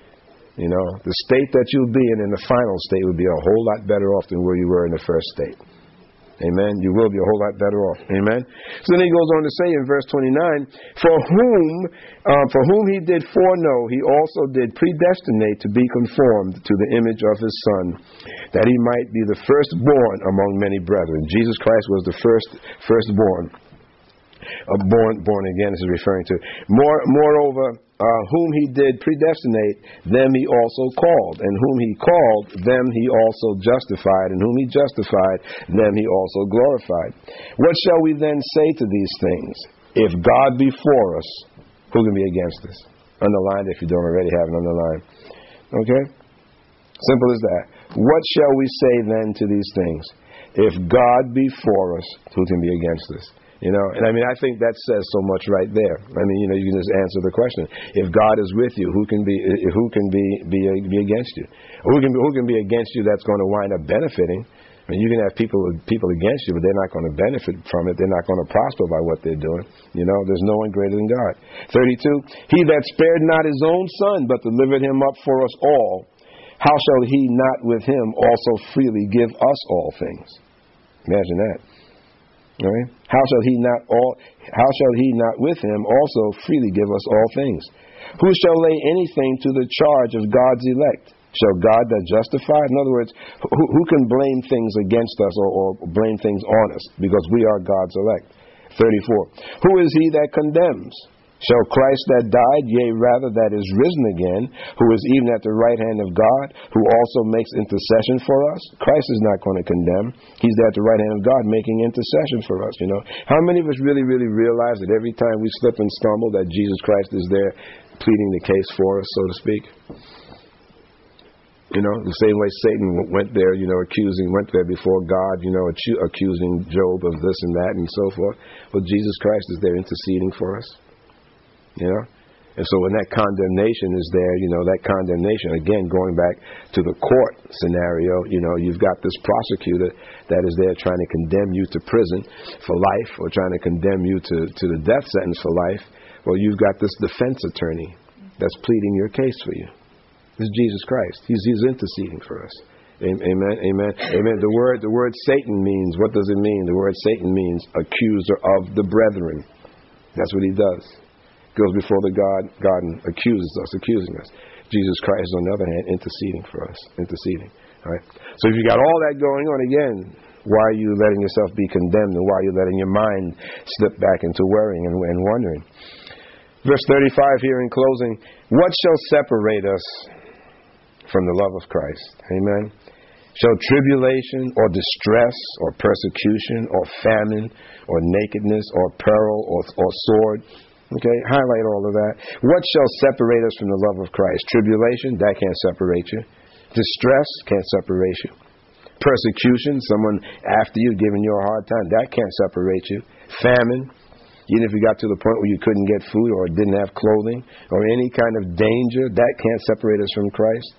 You know, the state that you'll be in the final state will be a whole lot better off than where you were in the first state. Amen? You will be a whole lot better off. Amen? So then he goes on to say in verse 29, For whom He did foreknow, He also did predestinate to be conformed to the image of His Son, that He might be the firstborn among many brethren. Jesus Christ was the firstborn. Born again, this is referring to. Moreover, whom He did predestinate, them He also called. And whom He called, them He also justified. And whom He justified, them He also glorified. What shall we then say to these things? If God be for us, who can be against us? Underlined if you don't already have it underlined. Okay? Simple as that. What shall we say then to these things? If God be for us, who can be against us? You know, and I mean, I think that says so much right there. I mean, you know, you can just answer the question: if God is with you, who can be against you? Who can be against you? That's going to wind up benefiting. I mean, you can have people against you, but they're not going to benefit from it. They're not going to prosper by what they're doing. You know, there's no one greater than God. 32: He that spared not His own Son, but delivered Him up for us all, how shall He not with Him also freely give us all things? Imagine that. Right? How shall he not with Him also freely give us all things? Who shall lay anything to the charge of God's elect? Shall God that justify? In other words, who can blame things against us or blame things on us? Because we are God's elect. 34. Who is he that condemns? Shall Christ that died, yea, rather that is risen again, who is even at the right hand of God, who also makes intercession for us? Christ is not going to condemn. He's at the right hand of God making intercession for us, you know. How many of us really, really realize that every time we slip and stumble that Jesus Christ is there pleading the case for us, so to speak? You know, the same way Satan went there, you know, went there before God, you know, accusing Job of this and that and so forth. Well, Jesus Christ is there interceding for us. You know? And so when that condemnation is there, you know, that condemnation, again, going back to the court scenario, you know, you've got this prosecutor that is there trying to condemn you to prison for life or trying to condemn you to the death sentence for life. Well, you've got this defense attorney that's pleading your case for you. It's Jesus Christ. He's interceding for us. Amen, amen, amen. The word Satan means, what does it mean? The word Satan means accuser of the brethren. That's what he does. Goes before the God and accusing us. Jesus Christ, on the other hand, interceding for us, All right. So if you got all that going on, again, why are you letting yourself be condemned, and why are you letting your mind slip back into worrying and wondering? Verse 35 here in closing: What shall separate us from the love of Christ? Amen. Shall tribulation, or distress, or persecution, or famine, or nakedness, or peril, or sword? Okay, highlight all of that. What shall separate us from the love of Christ? Tribulation, that can't separate you. Distress can't separate you. Persecution, someone after you giving you a hard time, that can't separate you. Famine, even if you got to the point where you couldn't get food or didn't have clothing or any kind of danger, that can't separate us from Christ.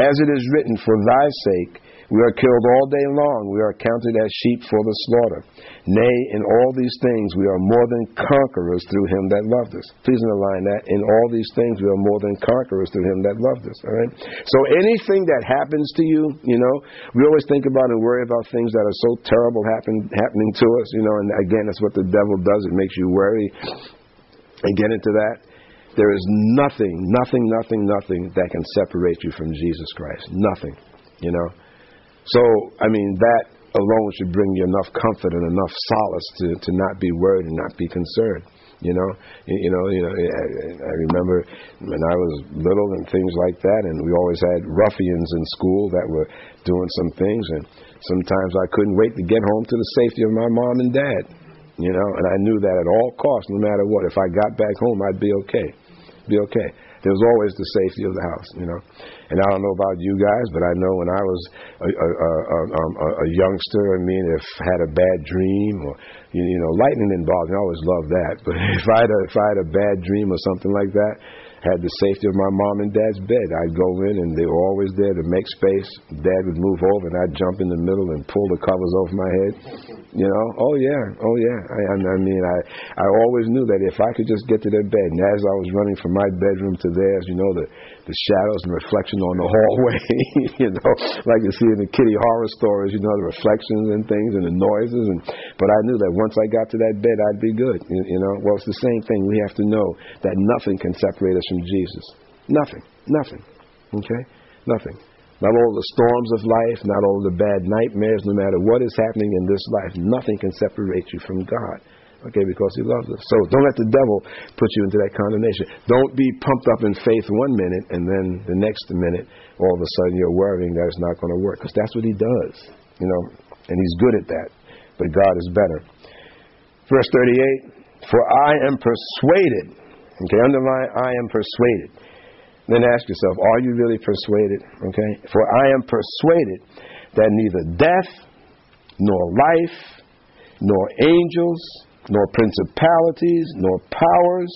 As it is written, for thy sake We are killed all day long. We are counted as sheep for the slaughter. Nay, in all these things we are more than conquerors through him that loved us. Please underline that. In all these things we are more than conquerors through him that loved us. All right? So anything that happens to you, you know, we always think about and worry about things that are so terrible happening to us, you know, and again, that's what the devil does. It makes you worry and get into that. There is nothing that can separate you from Jesus Christ. Nothing, you know. So, I mean, that alone should bring you enough comfort and enough solace to not be worried and not be concerned, you know. I remember when I was little and things like that, and we always had ruffians in school that were doing some things, and sometimes I couldn't wait to get home to the safety of my mom and dad, you know, and I knew that at all costs, no matter what, if I got back home, I'd be okay. There was always the safety of the house, you know. And I don't know about you guys, but I know when I was a youngster, I mean, if I had a bad dream or, you know, lightning involved, I always loved that. But if I had a bad dream or something like that, had the safety of my mom and dad's bed. I'd go in, and they were always there to make space. Dad would move over, and I'd jump in the middle and pull the covers off my head. You know, oh yeah. I always knew that if I could just get to their bed, and as I was running from my bedroom to theirs, you know, the shadows and reflection on the hallway, you know, like you see in the kiddie horror stories, you know, the reflections and things and the noises. But I knew that once I got to that bed, I'd be good, you know. Well, it's the same thing. We have to know that nothing can separate us from Jesus. Nothing. Okay? Nothing. Not all the storms of life, not all the bad nightmares, no matter what is happening in this life, nothing can separate you from God. Okay, because he loves us. So don't let the devil put you into that condemnation. Don't be pumped up in faith one minute and then the next minute all of a sudden you're worrying that it's not going to work, because that's what he does, you know, and he's good at that. But God is better. Verse 38, for I am persuaded. Okay, underline, I am persuaded. Then ask yourself, are you really persuaded? Okay, for I am persuaded that neither death, nor life, nor angels, nor principalities, nor powers,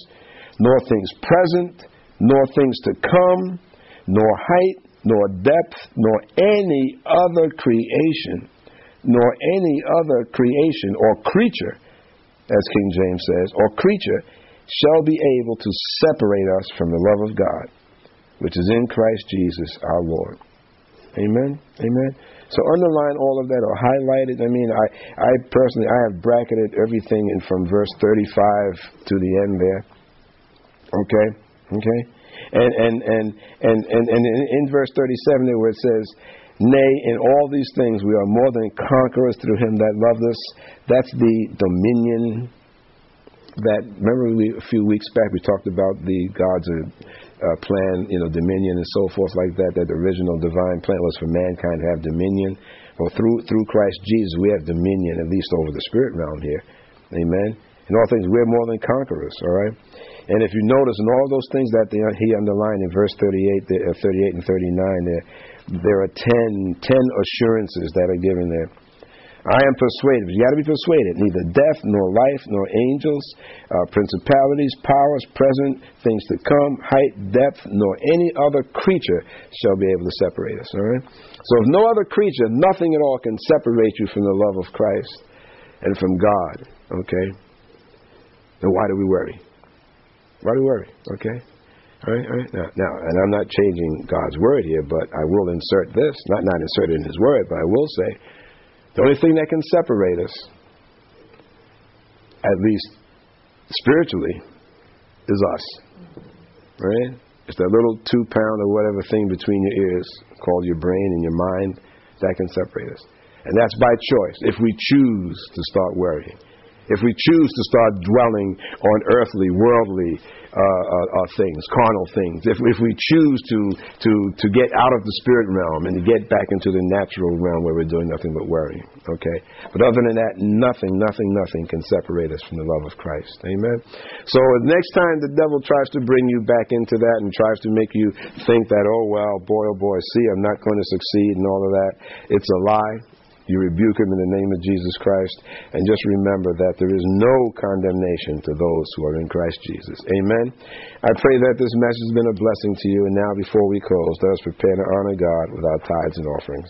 nor things present, nor things to come, nor height, nor depth, nor any other creation, or creature, as King James says, shall be able to separate us from the love of God, which is in Christ Jesus our Lord. Amen? Amen? So underline all of that or highlight it. I mean, I personally, I have bracketed everything in from verse 35 to the end there. Okay? And in verse 37 there where it says, nay, in all these things we are more than conquerors through him that loved us. That's the dominion that, remember a few weeks back we talked about the God's plan, you know, dominion and so forth like that, that the original divine plan was for mankind to have dominion. Well, through Christ Jesus, we have dominion, at least over the spirit realm here. Amen? In all things, we're more than conquerors, all right? And if you notice, in all those things that he underlined in verse 38 and 39, there are 10 assurances that are given there. I am persuaded. You got to be persuaded. Neither death, nor life, nor angels, principalities, powers, present, things to come, height, depth, nor any other creature shall be able to separate us. All right? So if no other creature, nothing at all can separate you from the love of Christ and from God. Okay? Then why do we worry? Okay? All right. Now, and I'm not changing God's word here, but I will insert this. Not insert it in his word, but I will say, the only thing that can separate us, at least spiritually, is us. Right? It's that little 2-pound or whatever thing between your ears, called your brain and your mind, that can separate us. And that's by choice, if we choose to start worrying. If we choose to start dwelling on earthly, worldly things, carnal things, if we choose to get out of the spirit realm and to get back into the natural realm where we're doing nothing but worrying, okay? But other than that, nothing can separate us from the love of Christ. Amen? So the next time the devil tries to bring you back into that and tries to make you think that, oh, boy, see, I'm not going to succeed and all of that, it's a lie. You rebuke him in the name of Jesus Christ. And just remember that there is no condemnation to those who are in Christ Jesus. Amen. I pray that this message has been a blessing to you. And now before we close, let us prepare to honor God with our tithes and offerings.